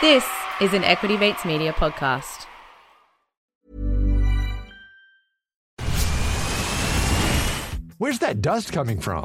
This is an EquityMates Media podcast. Where's that dust coming from?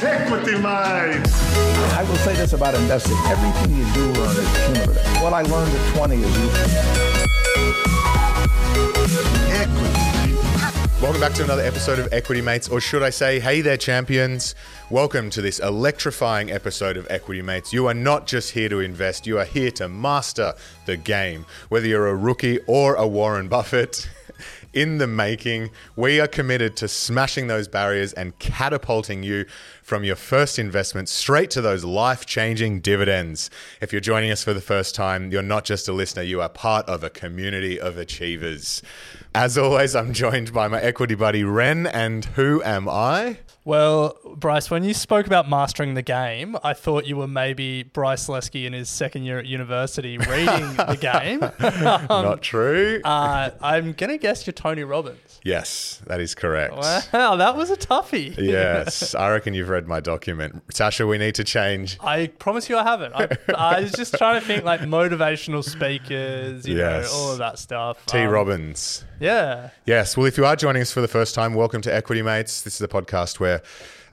Equity Mates. I will say this about investing. Everything you do learn is cumulative. What I learned at 20 is Equity. Welcome back to another episode of Equity Mates, or should I say, hey there champions. Welcome to this electrifying episode of Equity Mates. You are not just here to invest, you are here to master the game. Whether you're a rookie or a Warren Buffett, in the making, we are committed to smashing those barriers and catapulting you from your first investment straight to those life-changing dividends. If you're joining us for the first time, you're not just a listener, you are part of a community of achievers. As always, I'm joined by my equity buddy, Ren, and who am I? Well, Bryce, when you spoke about mastering the game, I thought you were maybe Bryce Lesky in his second year at university reading the game. Not true. I'm going to guess you're Tony Robbins. Yes, that is correct. Wow, that was a toughie. Yes, I reckon you've read my document. Sasha, we need to change. I promise you I haven't. I was just trying to think like motivational speakers, you know, all of that stuff. T. Robbins. Yeah. Yes. Well, if you are joining us for the first time, welcome to Equity Mates. This is the podcast where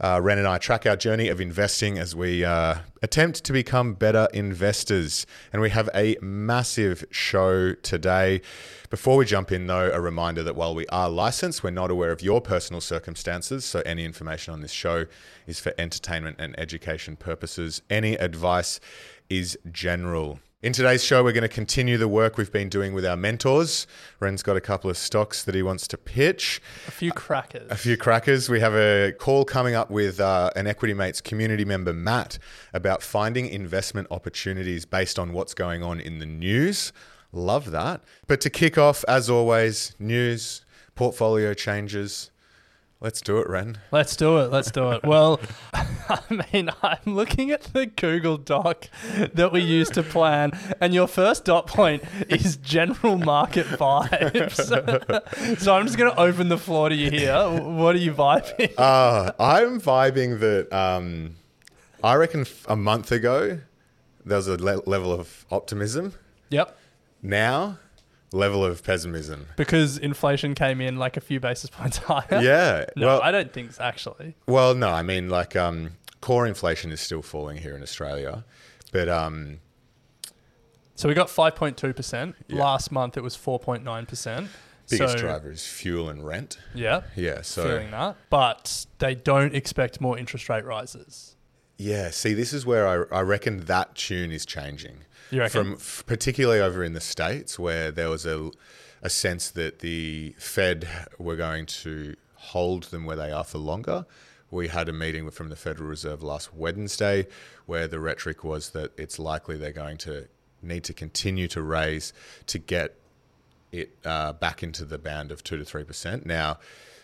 Ren and I track our journey of investing as we attempt to become better investors. And we have a massive show today. Before we jump in, though, a reminder that while we are licensed, we're not aware of your personal circumstances. So any information on this show is for entertainment and education purposes. Any advice is general. In today's show, we're going to continue the work we've been doing with our mentors. Ren's got a couple of stocks that he wants to pitch. A few crackers. We have a call coming up with an Equity Mates community member, Matt, about finding investment opportunities based on what's going on in the news. Love that. But to kick off, as always, news, portfolio changes. Let's do it, Ren. Let's do it. Well, I mean, I'm looking at the Google Doc that we use to plan, and your first dot point is general market vibes. So I'm just going to open the floor to you here. What are you vibing? I'm vibing that I reckon a month ago, there was a level of optimism. Yep. Now... level of pessimism. Because inflation came in like a few basis points higher? Yeah. No, well, I don't think so, actually. Well, no, I mean like core inflation is still falling here in Australia. But... so we got 5.2%. Yeah. Last month it was 4.9%. Biggest driver is fuel and rent. Yeah. Yeah, so... feeling that. But they don't expect more interest rate rises. Yeah, see, this is where I reckon that tune is changing. From particularly over in the States where there was a sense that the Fed were going to hold them where they are for longer. We had a meeting from the Federal Reserve last Wednesday where the rhetoric was that it's likely they're going to need to continue to raise to get it back into the band of 2 to 3%. Now,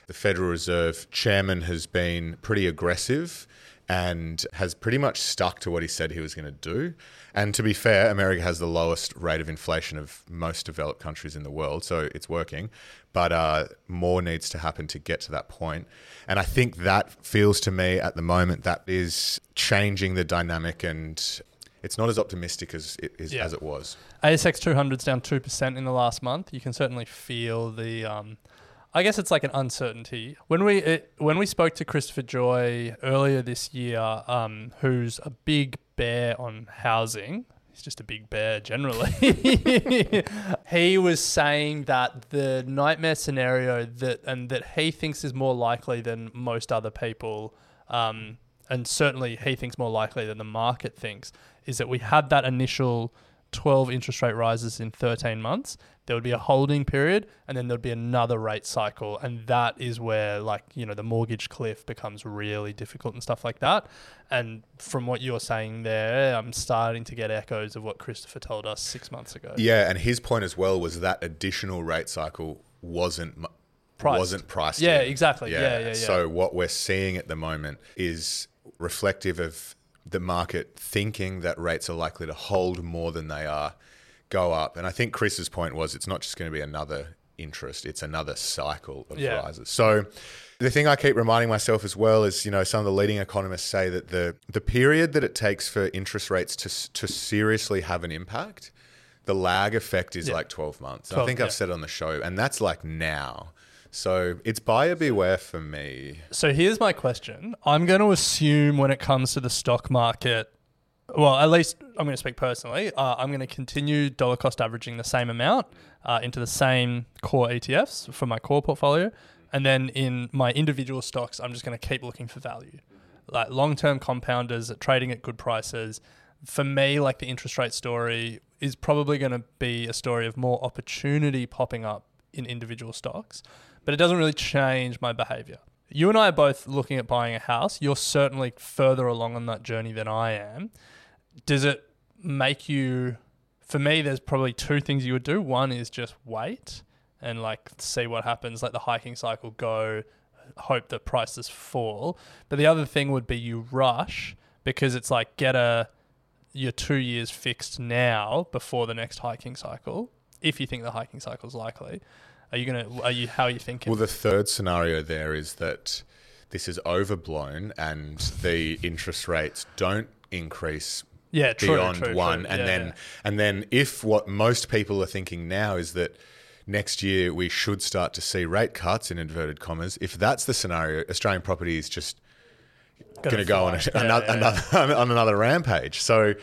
the Federal Reserve chairman has been pretty aggressive and has pretty much stuck to what he said he was going to do. And to be fair, America has the lowest rate of inflation of most developed countries in the world, so it's working. But more needs to happen to get to that point. And I think that feels to me at the moment that is changing the dynamic and it's not as optimistic as it was. ASX 200's down 2% in the last month. You can certainly feel the I guess it's like an uncertainty. When we spoke to Christopher Joy earlier this year, who's a big bear on housing, he's just a big bear generally. He was saying that the nightmare scenario that he thinks is more likely than most other people, and certainly he thinks more likely than the market thinks, is that we had that initial 12 interest rate rises in 13 months, there would be a holding period, and then there'd be another rate cycle. And that is where, like, you know, the mortgage cliff becomes really difficult and stuff like that. And from what you're saying there, I'm starting to get echoes of what Christopher told us 6 months ago. Yeah. And his point as well was that additional rate cycle wasn't priced. Yeah, yet. Exactly. Yeah. So what we're seeing at the moment is reflective of the market thinking that rates are likely to hold more than they are, go up. And I think Chris's point was it's not just going to be another interest, it's another cycle of rises. So the thing I keep reminding myself as well is, you know, some of the leading economists say that the period that it takes for interest rates to seriously have an impact, the lag effect is like 12 months. 12, I think I've said it on the show, and that's like now. So it's buyer beware for me. So here's my question. I'm going to assume when it comes to the stock market, well, at least I'm going to speak personally, I'm going to continue dollar cost averaging the same amount into the same core ETFs for my core portfolio. And then in my individual stocks, I'm just going to keep looking for value. Like long-term compounders trading at good prices. For me, like the interest rate story is probably going to be a story of more opportunity popping up in individual stocks. But it doesn't really change my behavior. You and I are both looking at buying a house. You're certainly further along on that journey than I am. Does it make you... For me, there's probably two things you would do. One is just wait and like see what happens, let the hiking cycle go, hope that prices fall. But the other thing would be you rush because it's like get your 2 years fixed now before the next hiking cycle, if you think the hiking cycle is likely. How are you thinking? Well, the third scenario there is that this is overblown and the interest rates don't increase beyond one. And then if what most people are thinking now is that next year we should start to see rate cuts in inverted commas, if that's the scenario, Australian property is just going to go on another rampage. So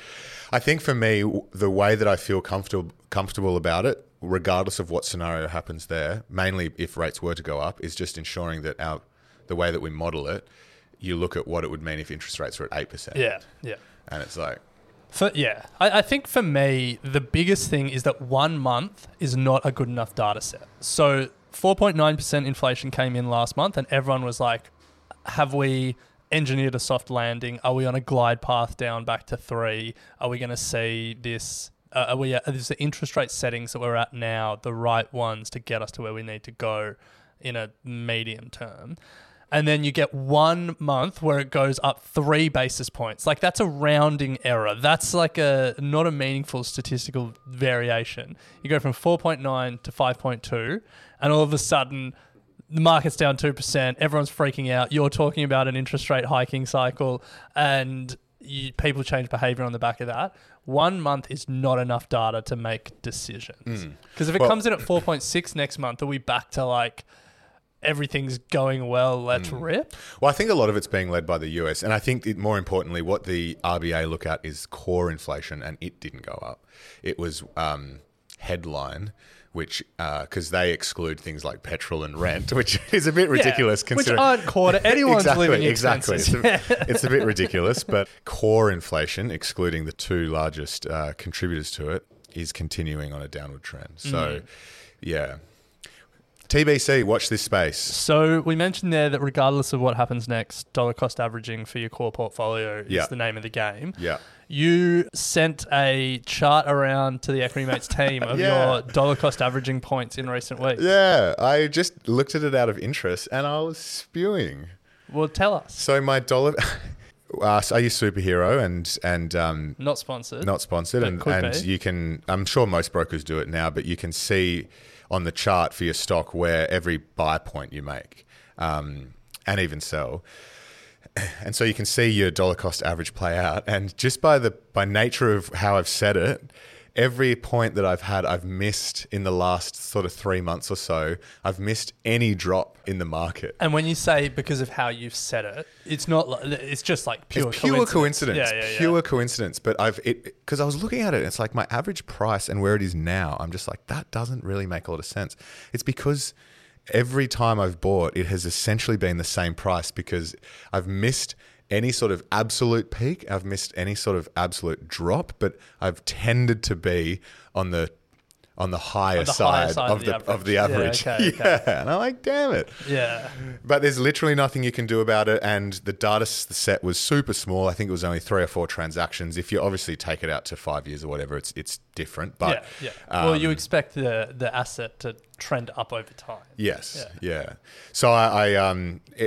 I think for me, the way that I feel comfortable about it, regardless of what scenario happens there, mainly if rates were to go up, is just ensuring that the way that we model it, you look at what it would mean if interest rates were at 8%. Yeah. And it's like... I think for me, the biggest thing is that 1 month is not a good enough data set. So 4.9% inflation came in last month and everyone was like, have we engineered a soft landing? Are we on a glide path down back to 3? Are we going to see this... Is the interest rate settings that we're at now the right ones to get us to where we need to go in a medium term? And then you get 1 month where it goes up 3 basis points. Like that's a rounding error. That's like not a meaningful statistical variation. You go from 4.9 to 5.2 and all of a sudden the market's down 2%. Everyone's freaking out. You're talking about an interest rate hiking cycle and people change behavior on the back of that. 1 month is not enough data to make decisions. Because if it comes in at 4.6 next month, are we back to like everything's going well, let's rip? Well, I think a lot of it's being led by the US. And I think more importantly, what the RBA look at is core inflation and it didn't go up. It was headline, which because they exclude things like petrol and rent, which is a bit ridiculous. Which aren't core to anyone's living expenses. Exactly. It's a bit ridiculous, but core inflation, excluding the two largest contributors to it, is continuing on a downward trend. So, TBC, watch this space. So we mentioned there that regardless of what happens next, dollar cost averaging for your core portfolio is the name of the game. Yeah. You sent a chart around to the Equity Mates team of your dollar cost averaging points in recent weeks. Yeah, I just looked at it out of interest and I was spewing. Well, tell us. So my dollar... Are you superhero and not sponsored? Not sponsored, and you can. I'm sure most brokers do it now, but you can see on the chart for your stock where every buy point you make, and even sell, and so you can see your dollar cost average play out. And just by nature of how I've said it, every point that I've had, I've missed in the last sort of 3 months or so. I've missed any drop in the market. And when you say because of how you've said it, it's not like, it's just like pure coincidence. Coincidence. But because I was looking at it, it's like my average price and where it is now, I'm just like, that doesn't really make a lot of sense. It's because every time I've bought, it has essentially been the same price because I've missed any sort of absolute peak. I've missed any sort of absolute drop, but I've tended to be on the higher side of the average. Okay. And I'm like, damn it. Yeah. But there's literally nothing you can do about it. And the data set was super small. I think it was only 3 or 4 transactions. If you obviously take it out to 5 years or whatever, it's different. But well, you expect the asset to trend up over time. Yes. Yeah. So I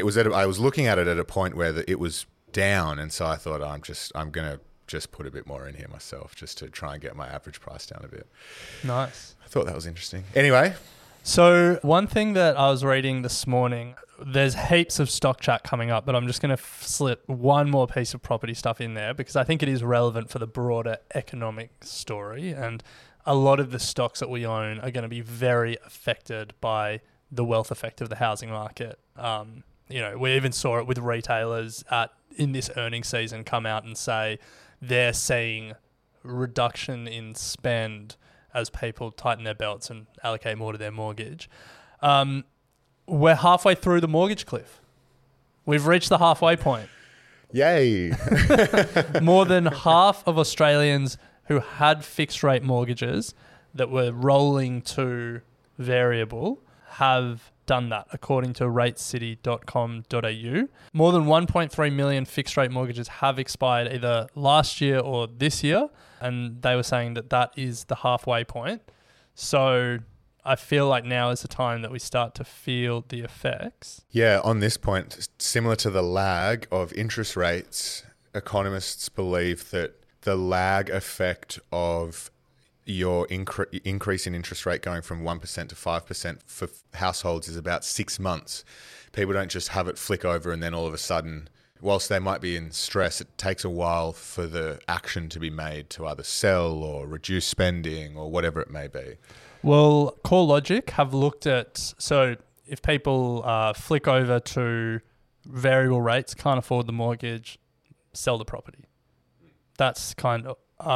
was looking at it at a point where it was down, and so I thought I'm gonna put a bit more in here myself just to try and get my average price down a bit. Nice. I thought that was interesting. Anyway. So one thing that I was reading this morning, there's heaps of stock chat coming up, but I'm just going to slip one more piece of property stuff in there because I think it is relevant for the broader economic story. And a lot of the stocks that we own are going to be very affected by the wealth effect of the housing market. We even saw it with retailers in this earnings season come out and say, they're seeing reduction in spend as people tighten their belts and allocate more to their mortgage. We're halfway through the mortgage cliff. We've reached the halfway point. Yay. More than half of Australians who had fixed rate mortgages that were rolling to variable have done that, according to ratecity.com.au. More than 1.3 million fixed rate mortgages have expired either last year or this year, and they were saying that is the halfway point. So I feel like now is the time that we start to feel the effects. Yeah, on this point, similar to the lag of interest rates, economists believe that the lag effect of your increase in interest rate going from 1% to 5% for households is about 6 months. People don't just have it flick over and then all of a sudden, whilst they might be in stress, it takes a while for the action to be made to either sell or reduce spending or whatever it may be. Well, CoreLogic have looked at, so if people flick over to variable rates, can't afford the mortgage, sell the property. That's kind of... So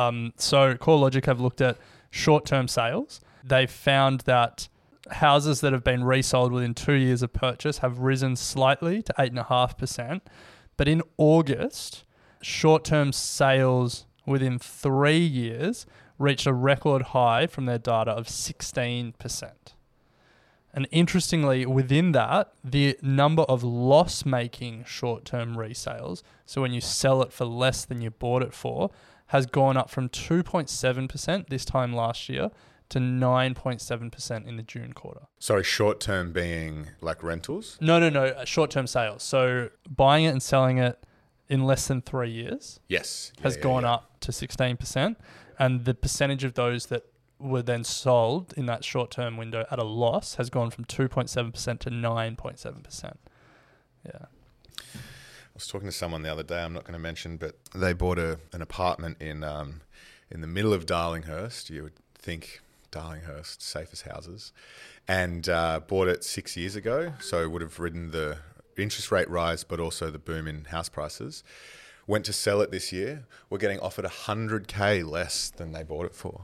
CoreLogic have looked at short-term sales. They found that houses that have been resold within 2 years of purchase have risen slightly to 8.5%. But in August, short-term sales within 3 years reached a record high from their data of 16%. And interestingly, within that, the number of loss-making short-term resales, so when you sell it for less than you bought it for, has gone up from 2.7% this time last year to 9.7% in the June quarter. Sorry, short-term being like rentals? No, short-term sales. So buying it and selling it in less than 3 years has gone up to 16%. And the percentage of those that were then sold in that short-term window at a loss has gone from 2.7% to 9.7%. Yeah. I was talking to someone the other day, I'm not going to mention, but they bought an apartment in the middle of Darlinghurst. You would think Darlinghurst, safest houses, and bought it 6 years ago. So it would have ridden the interest rate rise, but also the boom in house prices. Went to sell it this year. We're getting offered 100K less than they bought it for.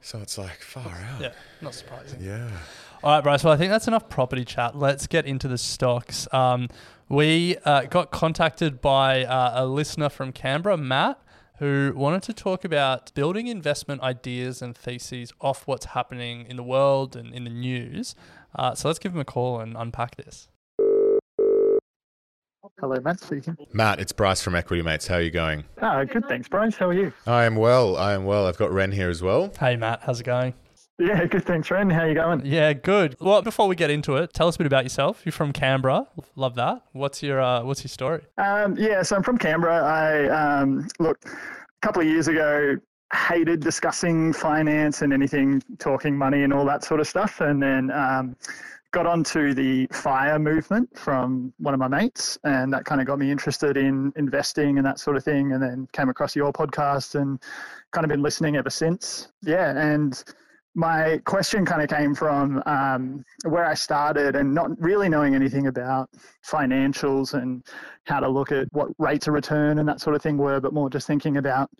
So it's like far out. Yeah, not surprising. Yeah. All right, Bryce. Well, I think that's enough property chat. Let's get into the stocks. We got contacted by a listener from Canberra, Matt, who wanted to talk about building investment ideas and theses off what's happening in the world and in the news. So let's give him a call and unpack this. Hello, Matt speaking. Matt, it's Bryce from Equity Mates. How are you going? Oh, good. Thanks, Bryce. How are you? I am well. I've got Ren here as well. Hey, Matt. How's it going? Yeah, good. Thanks, Ren. How you going? Yeah, good. Well, before we get into it, tell us a bit about yourself. You're from Canberra. Love that. What's your story? So I'm from Canberra. I a couple of years ago, hated discussing finance and anything, talking money and all that sort of stuff. And then got onto the FIRE movement from one of my mates, and that kind of got me interested in investing and that sort of thing, and then came across your podcast and kind of been listening ever since. Yeah, and my question kind of came from where I started and not really knowing anything about financials and how to look at what rates of return and that sort of thing were, but more just thinking about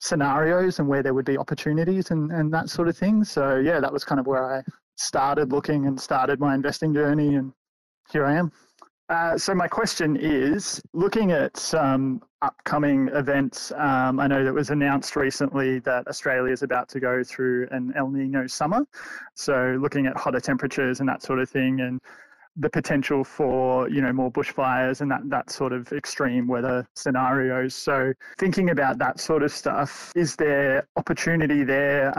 scenarios and where there would be opportunities and that sort of thing. So yeah, that was kind of where I started looking and started my investing journey, and here I am. So my question is, looking at some upcoming events, I know that was announced recently that Australia is about to go through an El Nino summer. So looking at hotter temperatures and that sort of thing, and the potential for, you know, more bushfires and that sort of extreme weather scenarios. So thinking about that sort of stuff, is there opportunity there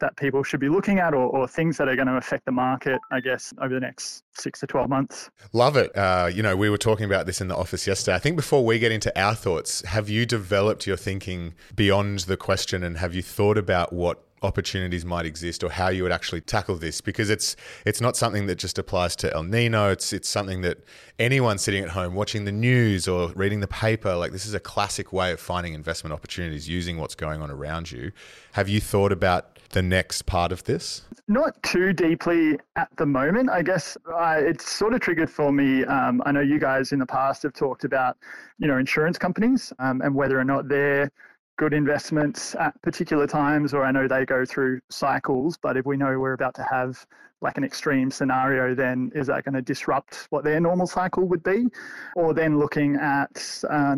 that people should be looking at, or things that are going to affect the market, I guess, over the next 6 to 12 months. Love it. You know, we were talking about this in the office yesterday. I think before we get into our thoughts, have you developed your thinking beyond the question, and have you thought about what opportunities might exist or how you would actually tackle this? Because it's not something that just applies to El Nino. It's something that anyone sitting at home watching the news or reading the paper, like this is a classic way of finding investment opportunities, using what's going on around you. Have you thought about the next part of this? Not too deeply at the moment. I guess it's sort of triggered for me. I know you guys in the past have talked about, you know, insurance companies and whether or not they're good investments at particular times, or I know they go through cycles, but if we know we're about to have like an extreme scenario, then is that going to disrupt what their normal cycle would be? Or then looking at,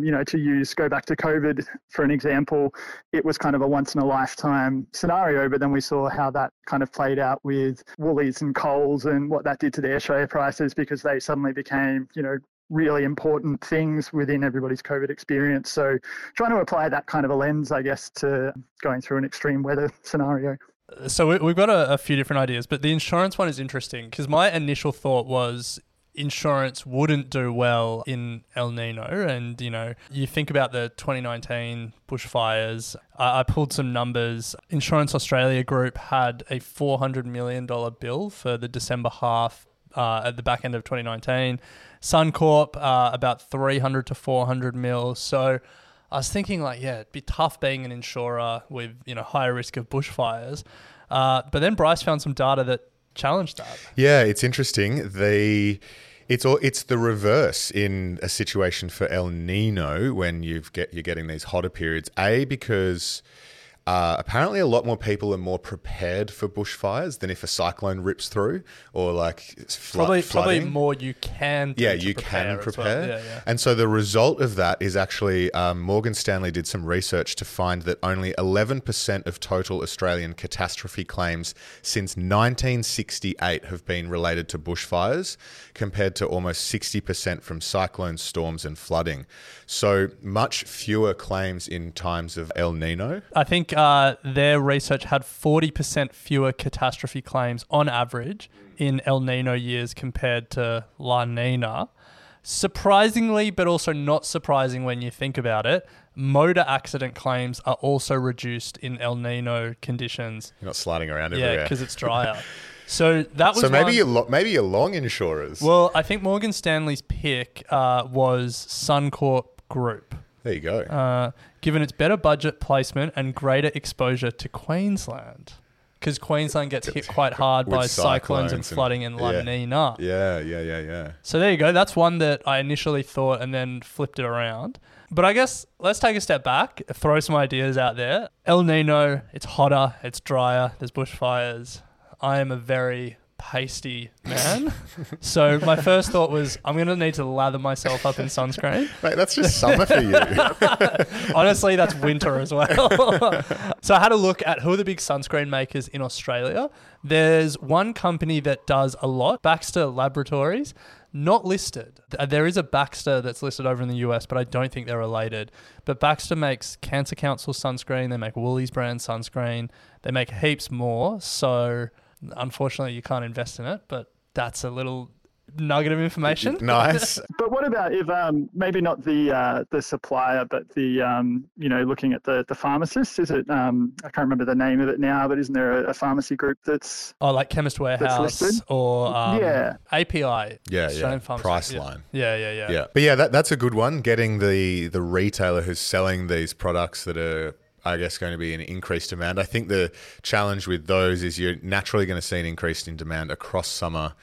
you know, go back to COVID for an example, it was kind of a once in a lifetime scenario, but then we saw how that kind of played out with Woolies and Coles and what that did to their share prices, because they suddenly became, you know, really important things within everybody's COVID experience. So trying to apply that kind of a lens, I guess, to going through an extreme weather scenario. So we've got a few different ideas, but the insurance one is interesting because my initial thought was insurance wouldn't do well in El Nino. And, you know, you think about the 2019 bushfires. I pulled some numbers. Insurance Australia Group had a $400 million bill for the December half at the back end of 2019. Suncorp, about 300 to 400 mil. So I was thinking like, yeah, it'd be tough being an insurer with, you know, higher risk of bushfires. But then Bryce found some data that challenged that. Yeah, it's interesting. It's the reverse in a situation for El Nino when you're getting these hotter periods. Because apparently a lot more people are more prepared for bushfires than if a cyclone rips through, or like flooding. Probably more you can do. Yeah, you can prepare. Well. Yeah. And so the result of that is actually Morgan Stanley did some research to find that only 11% of total Australian catastrophe claims since 1968 have been related to bushfires, compared to almost 60% from cyclones, storms and flooding. So much fewer claims in times of El Nino. I think their research had 40% fewer catastrophe claims on average in El Nino years compared to La Nina. Surprisingly, but also not surprising when you think about it, motor accident claims are also reduced in El Nino conditions. You're not sliding around everywhere. Yeah, because it's drier. So that was maybe you're long insurers. Well, I think Morgan Stanley's pick was Suncorp Group. There you go. Given its better budget placement and greater exposure to Queensland, because Queensland gets hit quite hard by cyclones and flooding and La Nina. Yeah. So there you go. That's one that I initially thought and then flipped it around. But I guess let's take a step back, throw some ideas out there. El Nino, it's hotter, it's drier, there's bushfires. I am a very pasty man. So my first thought was, I'm going to need to lather myself up in sunscreen. Mate, that's just summer for you. Honestly, that's winter as well. So I had a look at who are the big sunscreen makers in Australia. There's one company that does a lot, Baxter Laboratories, not listed. There is a Baxter that's listed over in the US, but I don't think they're related. But Baxter makes Cancer Council sunscreen. They make Woolies brand sunscreen. They make heaps more. So unfortunately, you can't invest in it, but that's a little nugget of information. Nice. But what about if maybe not the supplier, but the looking at the pharmacist? Is it I can't remember the name of it now, but isn't there a pharmacy group that's like Chemist Warehouse or API? Priceline. Yeah. But yeah, that's a good one. Getting the retailer who's selling these products that are, I guess, going to be an increased demand. I think the challenge with those is you're naturally going to see an increase in demand across summer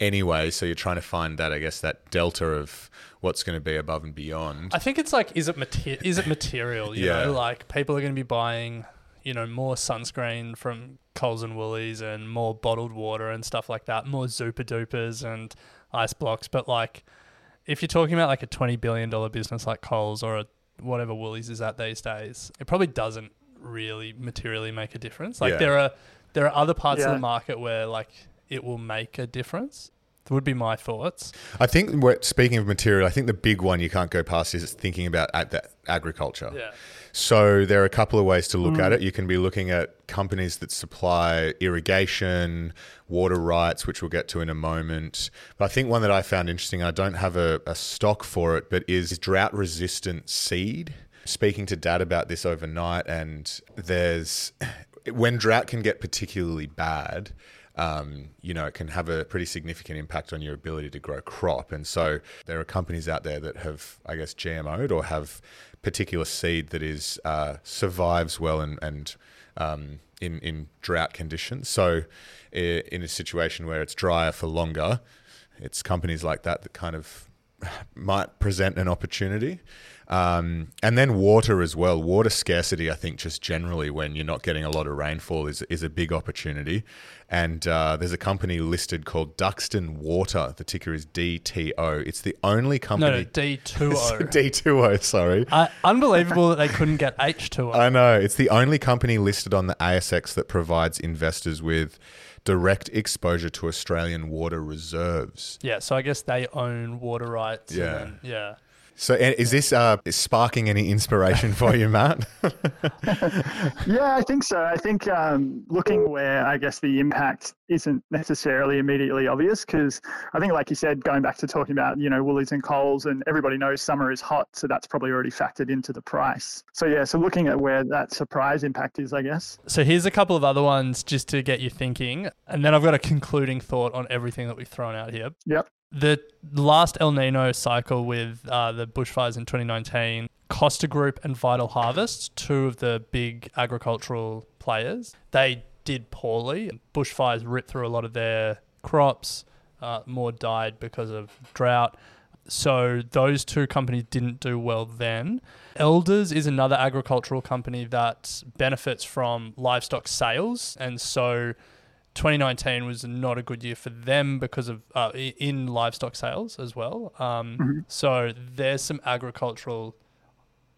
anyway. So you're trying to find that, I guess, that delta of what's going to be above and beyond. I think it's like, is it material? You know, like people are going to be buying, more sunscreen from Coles and Woolies and more bottled water and stuff like that, more Zupa Dupas and ice blocks. But like, if you're talking about like a $20 billion business like Coles or whatever Woolies is at these days, it probably doesn't really materially make a difference. Like there are other parts of the market where like it will make a difference. That would be my thoughts. I think speaking of material, I think the big one you can't go past is thinking about agriculture. Yeah. So there are a couple of ways to look at it. You can be looking at companies that supply irrigation, water rights, which we'll get to in a moment. But I think one that I found interesting, I don't have a stock for it, but is drought-resistant seed. Speaking to Dad about this overnight, and when drought can get particularly bad, it can have a pretty significant impact on your ability to grow crop. And so there are companies out there that have, I guess, GMO'd or have particular seed that is survives well and in drought conditions. So in a situation where it's drier for longer, it's companies like that kind of might present an opportunity. And then water as well. Water scarcity, I think, just generally when you're not getting a lot of rainfall is a big opportunity. And there's a company listed called Duxton Water. The ticker is DTO. It's the only company... No, D2O. D2O, sorry. Unbelievable that they couldn't get H2O. I know. It's the only company listed on the ASX that provides investors with direct exposure to Australian water reserves. Yeah, so I guess they own water rights. Yeah. So is this sparking any inspiration for you, Matt? Yeah, I think so. I think looking where, I guess, the impact isn't necessarily immediately obvious, because I think, like you said, going back to talking about, Woolies and Coles, and everybody knows summer is hot, so that's probably already factored into the price. So yeah, so looking at where that surprise impact is, I guess. So here's a couple of other ones just to get you thinking, and then I've got a concluding thought on everything that we've thrown out here. Yep. The last El Nino cycle with the bushfires in 2019, Costa Group and Vital Harvest, two of the big agricultural players, they did poorly. Bushfires ripped through a lot of their crops, more died because of drought. So those two companies didn't do well then. Elders is another agricultural company that benefits from livestock sales, and so 2019 was not a good year for them because of in livestock sales as well. So there's some agricultural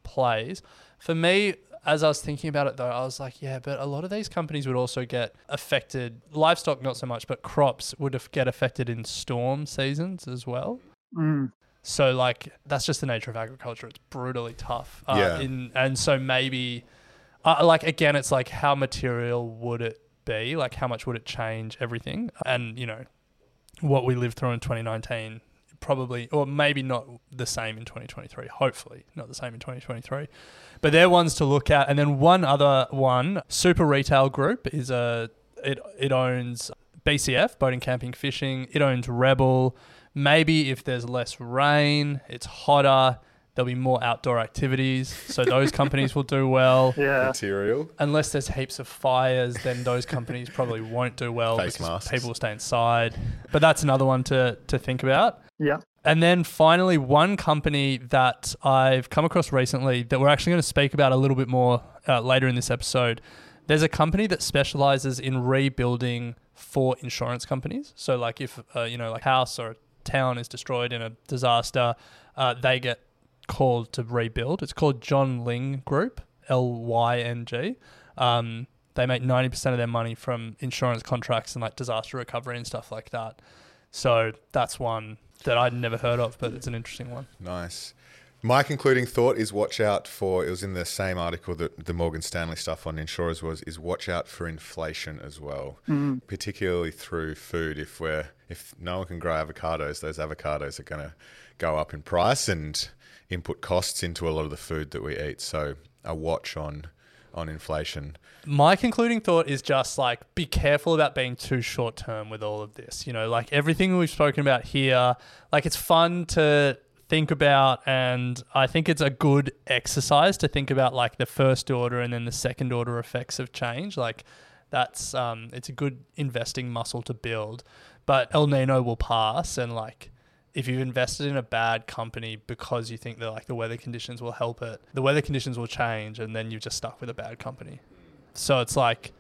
plays. For me, as I was thinking about it though, I was like, yeah, but a lot of these companies would also get affected. Livestock, not so much, but crops would get affected in storm seasons as well. Mm. So like, that's just the nature of agriculture. It's brutally tough. And so maybe again, it's like, how material would it be? Like, how much would it change everything? And what we lived through in 2019 probably, or maybe not the same in 2023, hopefully not the same in 2023, but they're ones to look at. And then one other one, Super Retail Group, is it owns BCF, boating, camping, fishing. It owns Rebel. Maybe if there's less rain, it's hotter, there'll be more outdoor activities, so those companies will do well. Yeah. Material. Unless there's heaps of fires, then those companies probably won't do well. Face because masks. People will stay inside. But that's another one to think about. Yeah. And then finally, one company that I've come across recently that we're actually going to speak about a little bit more later in this episode. There's a company that specializes in rebuilding for insurance companies. So like if like a house or a town is destroyed in a disaster, they get called to rebuild. It's called Johns Lyng Group, LYNG. They make 90% of their money from insurance contracts and like disaster recovery and stuff like that. So that's one that I'd never heard of, but it's an interesting one. Nice. My concluding thought is watch out for, it was in the same article that the Morgan Stanley stuff on insurers was, is watch out for inflation as well, particularly through food. If no one can grow avocados, those avocados are going to go up in price and input costs into a lot of the food that we eat. So a watch on inflation. My concluding thought is just like, be careful about being too short term with all of this. You know, like everything we've spoken about here, like it's fun to think about, and I think it's a good exercise to think about like the first order and then the second order effects of change. Like that's, it's a good investing muscle to build, but El Nino will pass. And like, if you've invested in a bad company because you think that like the weather conditions will help it, the weather conditions will change and then you're just stuck with a bad company. So it's like,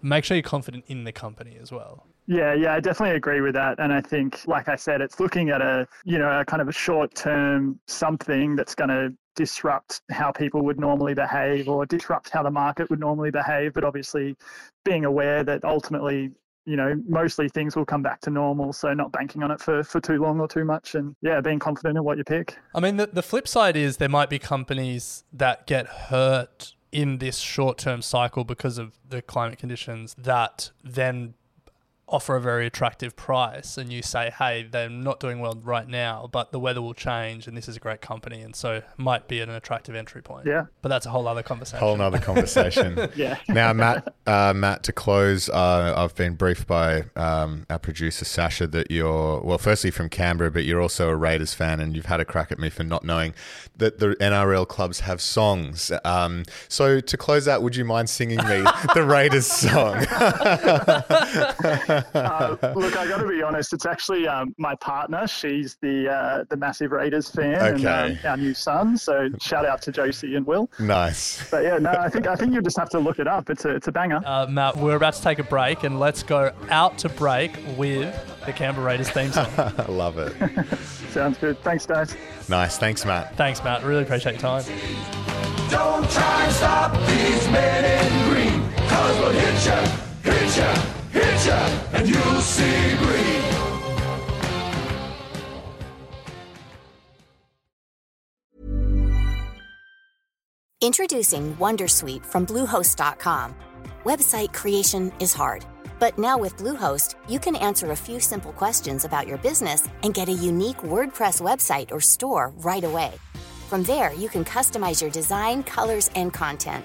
make sure you're confident in the company as well. Yeah, I definitely agree with that. And I think, like I said, it's looking at a kind of a short-term something that's going to disrupt how people would normally behave or disrupt how the market would normally behave. But obviously being aware that ultimately, you know, mostly things will come back to normal. So not banking on it for too long or too much, and yeah, being confident in what you pick. I mean, the flip side is there might be companies that get hurt in this short-term cycle because of the climate conditions that then offer a very attractive price, and you say, hey, they're not doing well right now, but the weather will change and this is a great company, and so might be an attractive entry point. Yeah. But that's a whole other conversation. Yeah. Now, Matt, to close, I've been briefed by our producer, Sasha, that you're, well, firstly from Canberra, but you're also a Raiders fan, and you've had a crack at me for not knowing that the NRL clubs have songs. So to close out, would you mind singing me the Raiders song? Look, I got to be honest. It's actually my partner. She's the massive Raiders fan, okay, and our new son. So shout out to Josie and Will. Nice. But yeah, no, I think you just have to look it up. It's a banger. Matt, we're about to take a break, and let's go out to break with the Canberra Raiders theme song. I love it. Sounds good. Thanks, guys. Nice. Thanks, Matt. Really appreciate your time. Don't try and stop these men in green, 'cause we'll hit ya, and you'll see green. Introducing Wondersuite from Bluehost.com. Website creation is hard, but now with Bluehost, you can answer a few simple questions about your business and get a unique WordPress website or store right away. From there, you can customize your design, colors, and content.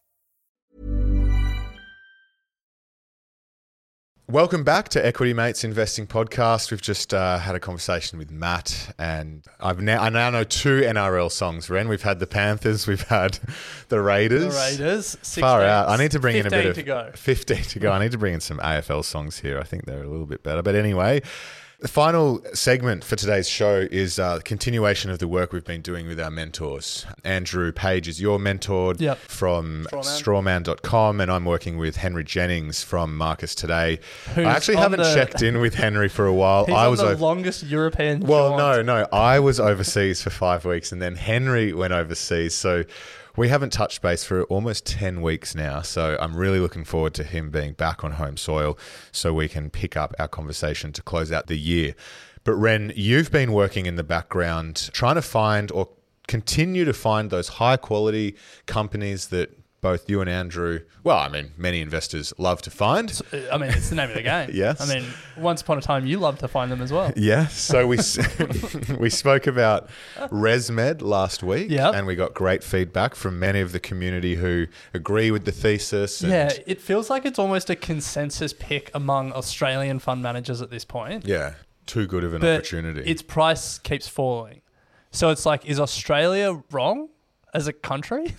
Welcome back to Equity Mates Investing Podcast. We've just had a conversation with Matt, and I now know two NRL songs, Ren. We've had the Panthers, we've had the Raiders. Far out. I need to bring in a bit of... 15 to go. I need to bring in some AFL songs here. I think they're a little bit better. But anyway, the final segment for today's show is a continuation of the work we've been doing with our mentors. Andrew Page is your mentor, yep, from Strawman.com, and I'm working with Henry Jennings from Marcus Today. I actually haven't checked in with Henry for a while. He's longest European. Well, no, I was overseas for 5 weeks, and then Henry went overseas, so we haven't touched base for almost 10 weeks now, so I'm really looking forward to him being back on home soil so we can pick up our conversation to close out the year. But Ren, you've been working in the background trying to find or continue to find those high-quality companies that both you and Andrew, well, I mean, many investors love to find. So, I mean, it's the name of the game. Yes. I mean, once upon a time, you loved to find them as well. Yeah. So we we spoke about ResMed last week, yep, and we got great feedback from many of the community who agree with the thesis. And yeah, it feels like it's almost a consensus pick among Australian fund managers at this point. Yeah, too good of an opportunity. Its price keeps falling. So it's like, is Australia wrong as a country?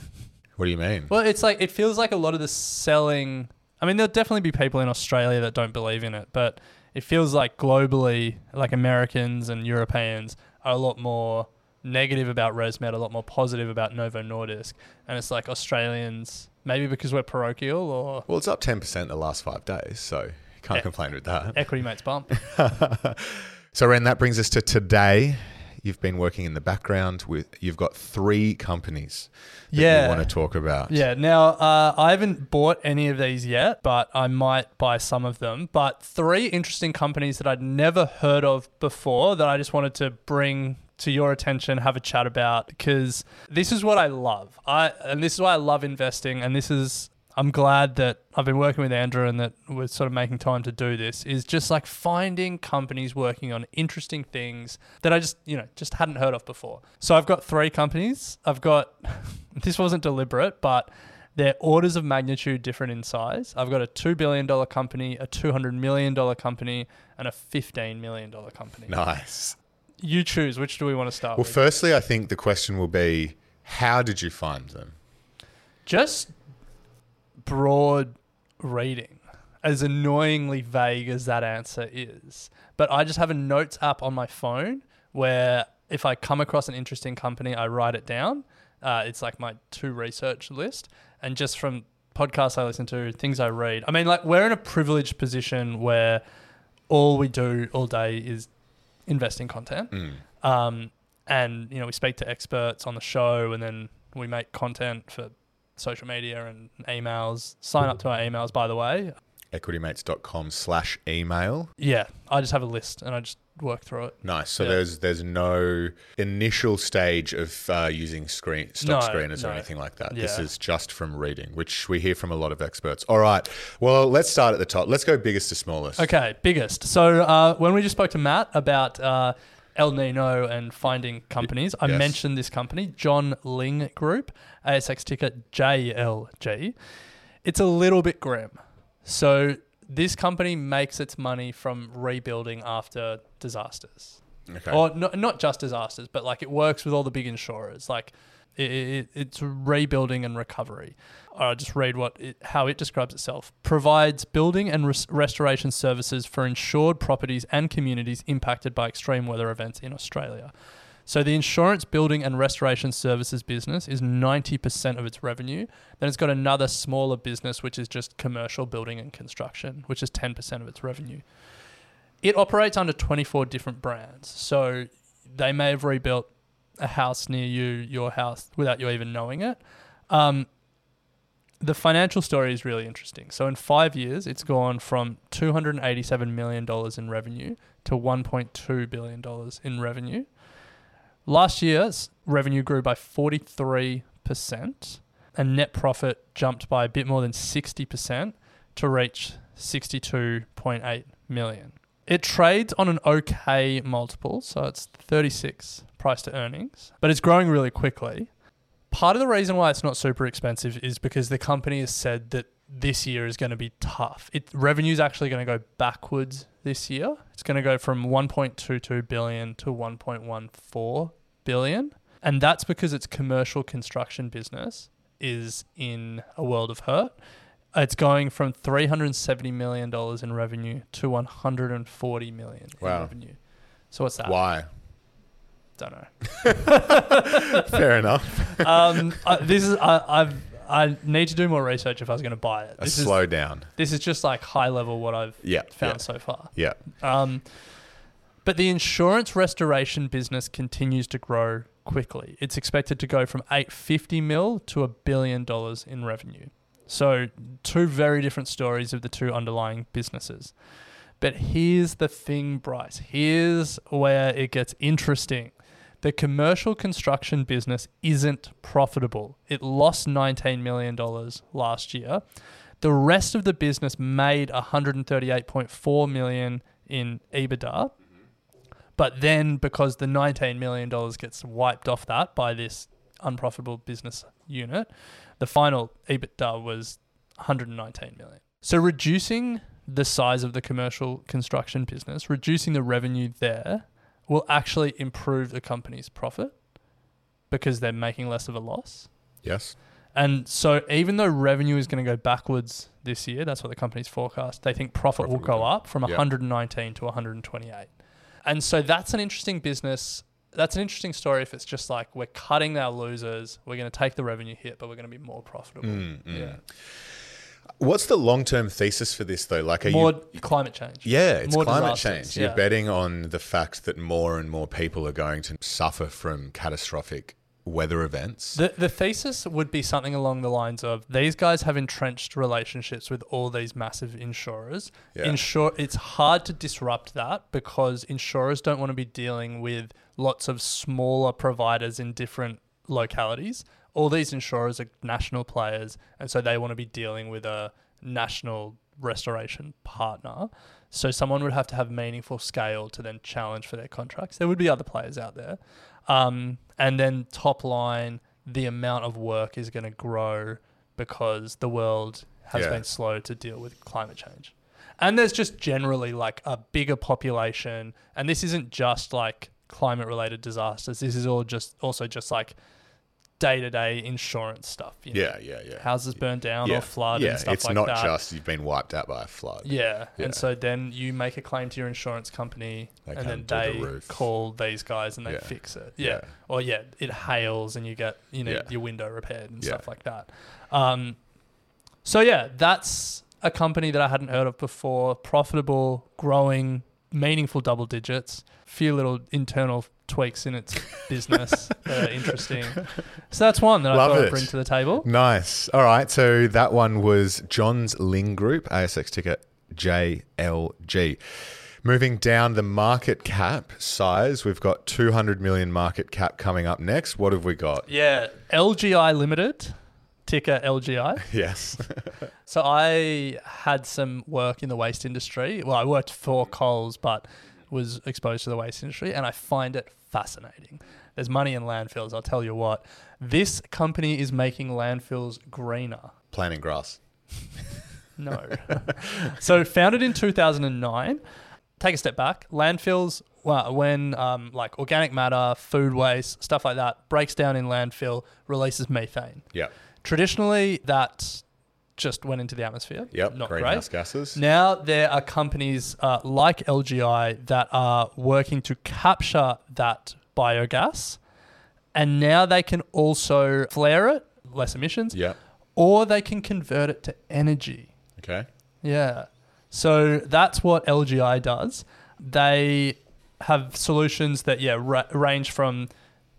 What do you mean? Well, it's like, it feels like a lot of the selling, I mean, there'll definitely be people in Australia that don't believe in it, but it feels like globally, like Americans and Europeans are a lot more negative about ResMed, a lot more positive about Novo Nordisk. And it's like Australians, maybe because we're parochial or... Well, it's up 10% the last 5 days, so can't complain with that. Equity mates bump. So Ren, that brings us to today. you've been working in the background with, you've got three companies that you want to talk about. Yeah. Now, I haven't bought any of these yet, but I might buy some of them. But three interesting companies that I'd never heard of before that I just wanted to bring to your attention, have a chat about, because this is what I love. And this is why I love investing. And this is, I'm glad that I've been working with Andrew and that we're sort of making time to do this, is just like finding companies working on interesting things that I just, you know, just hadn't heard of before. So I've got three companies. I've got, this wasn't deliberate, but they're orders of magnitude different in size. I've got a $2 billion company, a $200 million company, and a $15 million company. Nice. You choose. Which do we want to start with? Well, firstly, I think the question will be, how did you find them? Just broad reading, as annoyingly vague as that answer is. But I just have a notes app on my phone where if I come across an interesting company, I write it down. It's like my to research list. And just from podcasts I listen to, things I read. I mean, like, we're in a privileged position where all we do all day is investing content. And, you know, we speak to experts on the show and then we make content for social media and emails. Sign up to our emails, by the way. equitymates.com/email. Yeah. I just have a list and I just work through it. Nice. So there's no initial stage of using screeners or anything like that. Yeah. This is just from reading, which we hear from a lot of experts. All right. Well, let's start at the top. Let's go biggest to smallest. Okay, biggest. So when we just spoke to Matt about El Nino and finding companies, I mentioned this company, Johns Lyng Group, ASX ticker JLG. It's a little bit grim. So this company makes its money from rebuilding after disasters. Okay. Or not just disasters, but like it works with all the big insurers. Like it's rebuilding and recovery. I'll just read how it describes itself. Provides building and restoration services for insured properties and communities impacted by extreme weather events in Australia. So the insurance building and restoration services business is 90% of its revenue. Then it's got another smaller business, which is just commercial building and construction, which is 10% of its revenue. It operates under 24 different brands. So they may have rebuilt a house near you, your house, without you even knowing it. The financial story is really interesting. So in 5 years, it's gone from $287 million in revenue to $1.2 billion in revenue. Last year's revenue grew by 43% and net profit jumped by a bit more than 60% to reach $62.8 million. It trades on an okay multiple, so it's 36 price to earnings, but it's growing really quickly. Part of the reason why it's not super expensive is because the company has said that this year is going to be tough. Revenue's actually going to go backwards this year. It's going to go from 1.22 billion to 1.14 billion. And that's because its commercial construction business is in a world of hurt. It's going from $370 million in revenue to $140 million in revenue. So what's that? Why? Don't know. Fair enough. I need to do more research if I was going to buy it. This is just like high level what I've found so far. Yeah. But the insurance restoration business continues to grow quickly. It's expected to go from 850 mil to $1 billion in revenue. So two very different stories of the two underlying businesses. But here's the thing, Bryce. Here's where it gets interesting. The commercial construction business isn't profitable. It lost $19 million last year. The rest of the business made $138.4 million in EBITDA. But then because the $19 million gets wiped off that by this unprofitable business unit, the final EBITDA was $119 million. So reducing the size of the commercial construction business, reducing the revenue there, will actually improve the company's profit because they're making less of a loss. Yes. And so even though revenue is going to go backwards this year, that's what the company's forecast, they think profit will go up from 119 to 128. And so that's an interesting business. That's an interesting story if it's just like we're cutting our losers, we're going to take the revenue hit, but we're going to be more profitable. Yeah. What's the long-term thesis for this, though? Like, climate change. Yeah, it's more climate change. You're betting on the fact that more and more people are going to suffer from catastrophic weather events. The thesis would be something along the lines of, these guys have entrenched relationships with all these massive insurers. Yeah. It's hard to disrupt that because insurers don't want to be dealing with lots of smaller providers in different localities. All these insurers are national players, and so they want to be dealing with a national restoration partner. So someone would have to have meaningful scale to then challenge for their contracts. There would be other players out there. And then top line, the amount of work is going to grow because the world has been slow to deal with climate change. And there's just generally like a bigger population. And this isn't just like climate related disasters. This is all just also just like day-to-day insurance stuff. You know? Yeah. Houses burn down or flood and stuff like that. It's not just you've been wiped out by a flood. Yeah. And so then you make a claim to your insurance company and then they call these guys and they fix it. Yeah. Or it hails and you get your window repaired and stuff like that. So that's a company that I hadn't heard of before. Profitable, growing, meaningful double digits. Few little internal tweaks in its business that are interesting. So that's one that I thought I'd bring to the table. Nice. All right. So that one was Johns Lyng Group, ASX ticker JLG. Moving down the market cap size, we've got 200 million market cap coming up next. What have we got? Yeah. LGI Limited, ticker LGI. Yes. So I had some work in the waste industry. Well, I worked for Coles, but was exposed to the waste industry, and I find it fascinating. There's money in landfills, I'll tell you what. This company is making landfills greener. Planting grass. No. So founded in 2009. Take a step back. Landfills, when like organic matter, food waste, stuff like that, breaks down in landfill, releases methane. Yeah. Traditionally, that just went into the atmosphere. Yep, not greenhouse gases. Now there are companies like LGI that are working to capture that biogas, and now they can also flare it, less emissions, or they can convert it to energy. Okay. Yeah. So that's what LGI does. They have solutions that range from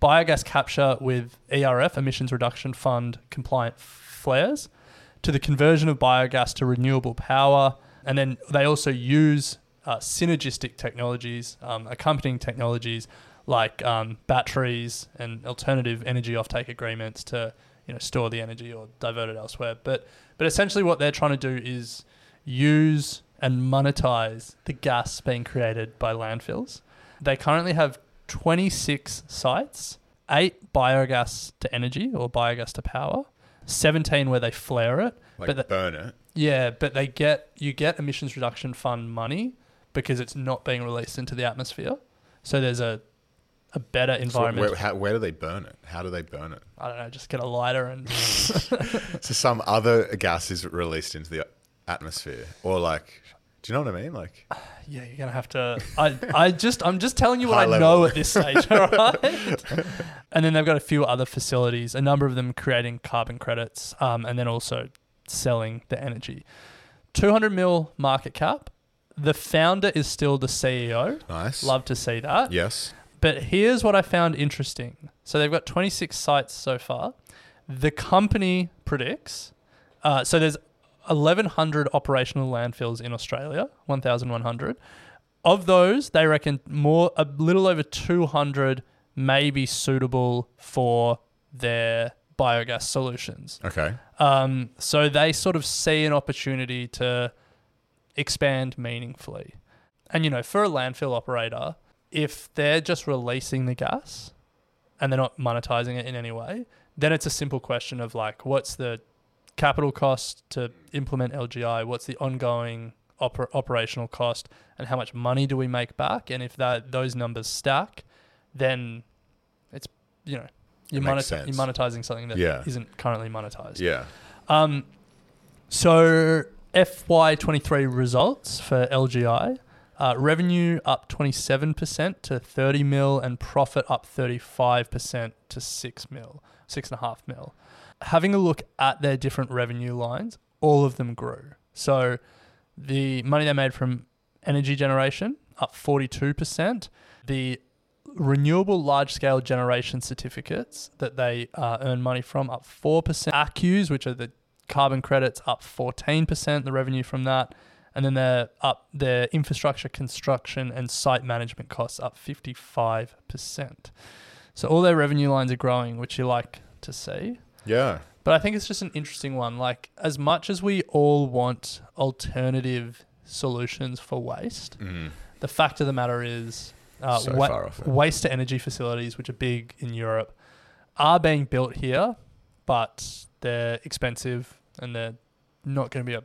biogas capture with ERF, Emissions Reduction Fund compliant flares, to the conversion of biogas to renewable power. And then they also use synergistic technologies, accompanying technologies like batteries and alternative energy offtake agreements to store the energy or divert it elsewhere. But essentially what they're trying to do is use and monetize the gas being created by landfills. They currently have 26 sites, 8 biogas to energy or biogas to power, 17 where they flare it, burn it. Yeah, but you get Emissions Reduction Fund money because it's not being released into the atmosphere. So there's a better environment. So where do they burn it? How do they burn it? I don't know. Just get a lighter and. So some other gas is released into the atmosphere, or like, do you know what I mean? Like, yeah, you're gonna have to. I'm just telling you what I know at this stage, all right? And then they've got a few other facilities, a number of them creating carbon credits, and then also selling the energy. 200 mil market cap. The founder is still the CEO. Nice. Love to see that. Yes. But here's what I found interesting. So they've got 26 sites so far. The company predicts. So there's 1,100 operational landfills in Australia, 1,100. Of those, they reckon a little over 200 may be suitable for their biogas solutions. Okay. So they sort of see an opportunity to expand meaningfully. And, for a landfill operator, if they're just releasing the gas and they're not monetizing it in any way, then it's a simple question of like, what's the capital cost to implement LGI, what's the ongoing operational cost, and how much money do we make back? And if those numbers stack, then it's, you're monetizing something that isn't currently monetized. Yeah. So FY23 results for LGI, revenue up 27% to 30 mil and profit up 35% to 6 mil, 6.5 mil. Having a look at their different revenue lines, all of them grew. So the money they made from energy generation up 42%. The renewable large-scale generation certificates that they earn money from up 4%. ACCUs, which are the carbon credits, up 14%, the revenue from that. And then they're up their infrastructure construction and site management costs up 55%. So all their revenue lines are growing, which you like to see. Yeah. But I think it's just an interesting one. Like, as much as we all want alternative solutions for waste, the fact of the matter is waste to energy facilities, which are big in Europe, are being built here, but they're expensive and they're not going to be a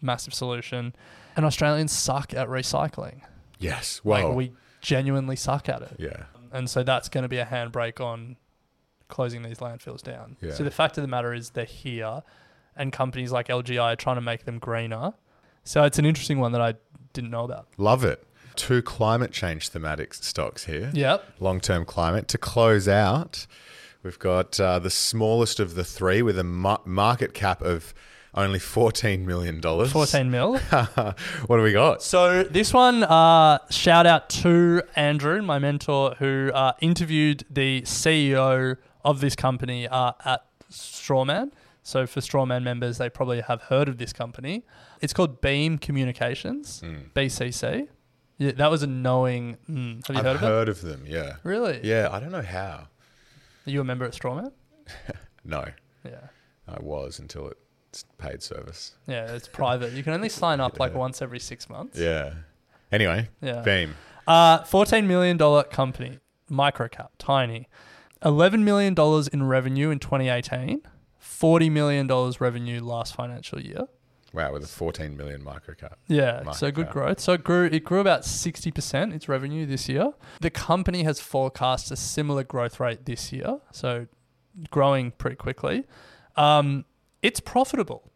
massive solution. And Australians suck at recycling. Yes. Well, like, we genuinely suck at it. Yeah. And so that's going to be a handbrake on closing these landfills down. Yeah. So the fact of the matter is they're here, and companies like LGI are trying to make them greener. So it's an interesting one that I didn't know about. Love it. Two climate change thematic stocks here. Yep. Long-term climate. To close out, we've got the smallest of the three with a market cap of only $14 million. 14 mil. What do we got? So this one, shout out to Andrew, my mentor, who interviewed the CEO of this company at Strawman. So for Strawman members, they probably have heard of this company. It's called Beam Communications, BCC. Yeah, that was a knowing... Have you heard of it? I've heard of them, yeah. Really? Yeah, I don't know how. Are you a member at Strawman? No. Yeah. I was until it's paid service. Yeah, it's private. You can only sign up like once every 6 months. Yeah. Anyway, Beam. $14 million company, microcap, tiny. $11 million in revenue in 2018. $40 million revenue last financial year. Wow, with a 14 million microcap. Yeah, so good growth. So it grew about 60% its revenue this year. The company has forecast a similar growth rate this year, so growing pretty quickly. It's profitable.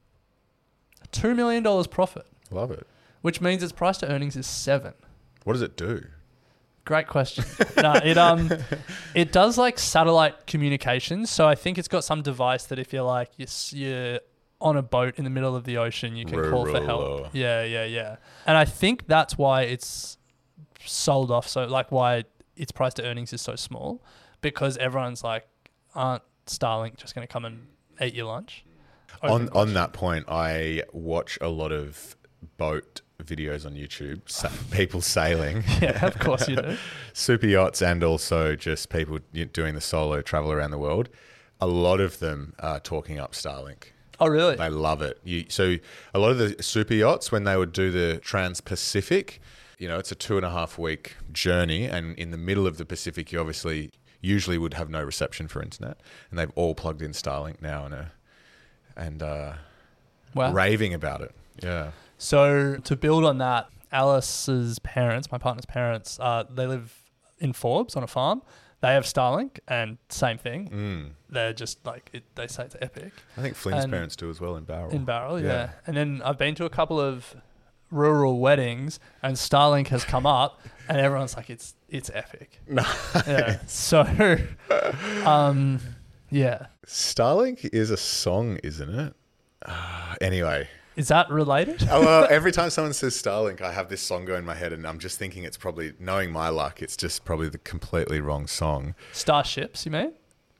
$2 million profit. Love it. Which means its price to earnings is 7. What does it do? Great question. No, it does like satellite communications, so I think it's got some device that if you're like you're on a boat in the middle of the ocean, you can call for help. Yeah. And I think that's why it's sold off. So like why its price to earnings is so small, because everyone's like, aren't Starlink just going to come and eat your lunch? On that point, I watch a lot of boat videos on YouTube, people sailing. Yeah, of course you do. Super yachts, and also just people doing the solo travel around the world. A lot of them are talking up Starlink. Oh, really? They love it. So a lot of the super yachts, when they would do the Trans-Pacific, it's a 2.5-week journey, and in the middle of the Pacific, you obviously usually would have no reception for internet, and they've all plugged in Starlink now and raving about it. Yeah. So to build on that, Alice's parents, my partner's parents, they live in Forbes on a farm. They have Starlink, and same thing. They're just like, they say it's epic. I think Flynn's parents do as well in Barrel. Yeah. And then I've been to a couple of rural weddings, and Starlink has come up, and everyone's like, it's epic. Nice. Yeah. So, yeah. Starlink is a song, isn't it? Anyway. Is that related? Well, every time someone says Starlink, I have this song go in my head, and I'm just thinking it's probably, knowing my luck, it's just probably the completely wrong song. Starships, you mean?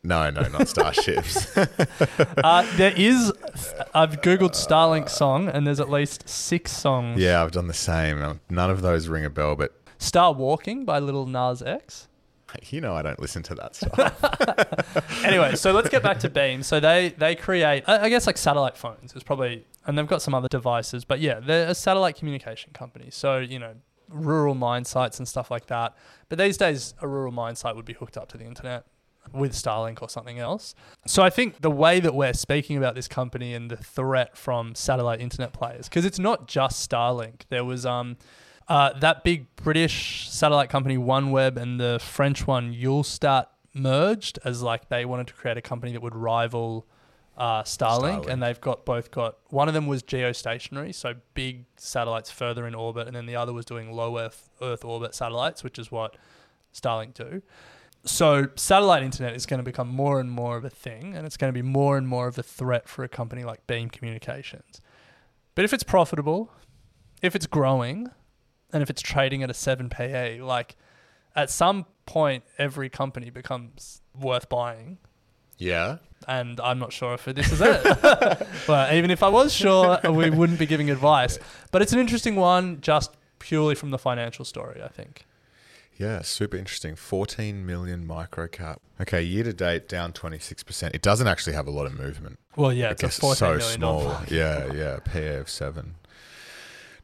No, not Starships. I've Googled Starlink song, and there's at least 6 songs. Yeah, I've done the same. None of those ring a bell, but... Star Walking by Little Nas X. You know I don't listen to that stuff. Anyway, so let's get back to Beam. So they create, I guess, like satellite phones. It's probably... And they've got some other devices, but yeah, they're a satellite communication company. So, rural mine sites and stuff like that. But these days, a rural mine site would be hooked up to the internet with Starlink or something else. So I think the way that we're speaking about this company and the threat from satellite internet players, because it's not just Starlink. There was that big British satellite company OneWeb and the French one Eutelsat merged as like they wanted to create a company that would rival Starlink, and they've got one of them was geostationary, so big satellites further in orbit, and then the other was doing low Earth orbit satellites, which is what Starlink do. So satellite internet is going to become more and more of a thing, and it's going to be more and more of a threat for a company like Beam Communications. But if it's profitable, if it's growing, and if it's trading at a 7 PE, like at some point every company becomes worth buying. Yeah. And I'm not sure if this is it. But even if I was sure, we wouldn't be giving advice. But it's an interesting one just purely from the financial story, I think. Yeah, super interesting. 14 million microcap. Okay, year to date, down 26%. It doesn't actually have a lot of movement. Well, yeah, it's a $14 million. Small. Yeah, PE of 7.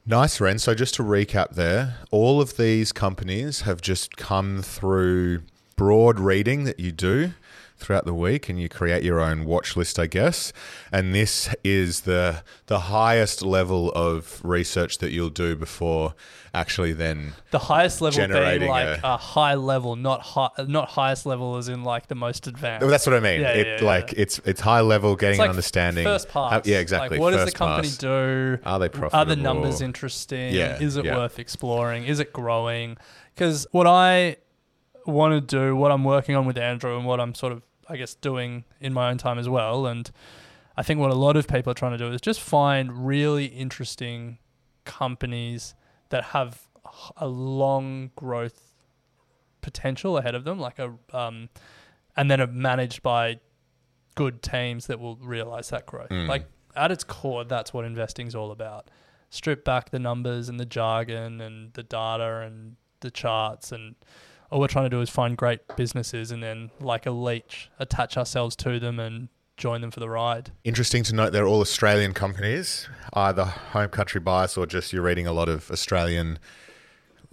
Nice, Ren. So just to recap there, all of these companies have just come through broad reading that you do throughout the week, and you create your own watch list, I guess. And this is the highest level of research that you'll do before actually then the highest level being like a high level, not highest level as in like the most advanced. Well, that's what I mean. It's high level, getting like an understanding. First pass. Yeah, exactly. Like what does the company do? Are they profitable? Are the numbers interesting? Yeah, is it worth exploring? Is it growing? Because what I want to do, what I'm working on with Andrew and what I'm sort of, I guess, doing in my own time as well. And I think what a lot of people are trying to do is just find really interesting companies that have a long growth potential ahead of them, like and then are managed by good teams that will realize that growth. Like at its core, that's what investing is all about. Strip back the numbers and the jargon and the data and the charts, and all we're trying to do is find great businesses and then, like a leech, attach ourselves to them and join them for the ride. Interesting to note they're all Australian companies, either home country bias or just you're reading a lot of Australian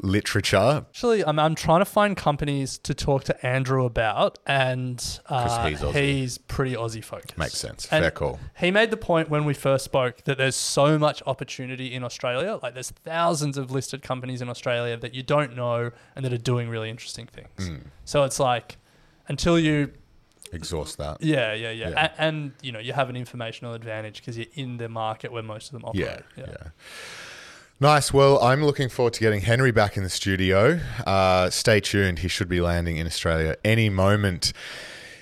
literature. Actually, I'm trying to find companies to talk to Andrew about, and he's pretty Aussie focused. Makes sense. And fair call. He made the point when we first spoke that there's so much opportunity in Australia. Like there's thousands of listed companies in Australia that you don't know and that are doing really interesting things. So it's like until you exhaust that. Yeah. And you know, you have an informational advantage because you're in the market where most of them operate. Yeah. Nice. Well, I'm looking forward to getting Henry back in the studio. Stay tuned. He should be landing in Australia any moment.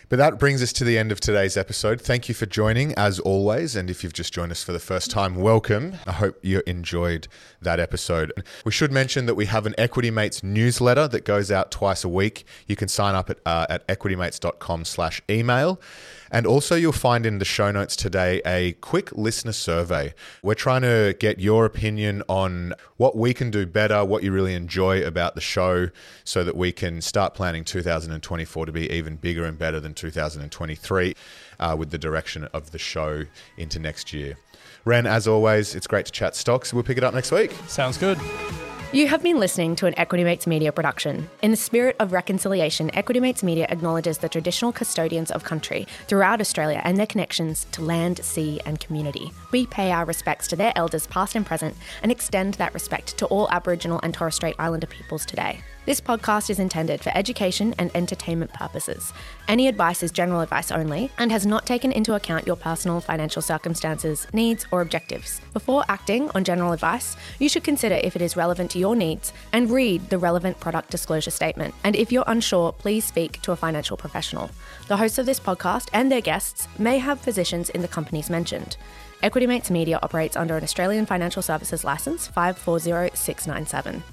But that brings us to the end of today's episode. Thank you for joining, as always. And if you've just joined us for the first time, welcome. I hope you enjoyed that episode. We should mention that we have an Equity Mates newsletter that goes out twice a week. You can sign up at equitymates.com/email. And also you'll find in the show notes today a quick listener survey. We're trying to get your opinion on what we can do better, what you really enjoy about the show, so that we can start planning 2024 to be even bigger and better than 2023 with the direction of the show into next year. Ren, as always, it's great to chat stocks. We'll pick it up next week. Sounds good. You have been listening to an Equity Mates Media production. In the spirit of reconciliation, Equity Mates Media acknowledges the traditional custodians of country throughout Australia and their connections to land, sea and community. We pay our respects to their elders past and present and extend that respect to all Aboriginal and Torres Strait Islander peoples today. This podcast is intended for education and entertainment purposes. Any advice is general advice only and has not taken into account your personal financial circumstances, needs or objectives. Before acting on general advice, you should consider if it is relevant to your needs and read the relevant product disclosure statement. And if you're unsure, please speak to a financial professional. The hosts of this podcast and their guests may have positions in the companies mentioned. Equity Mates Media operates under an Australian Financial Services Licence 540697.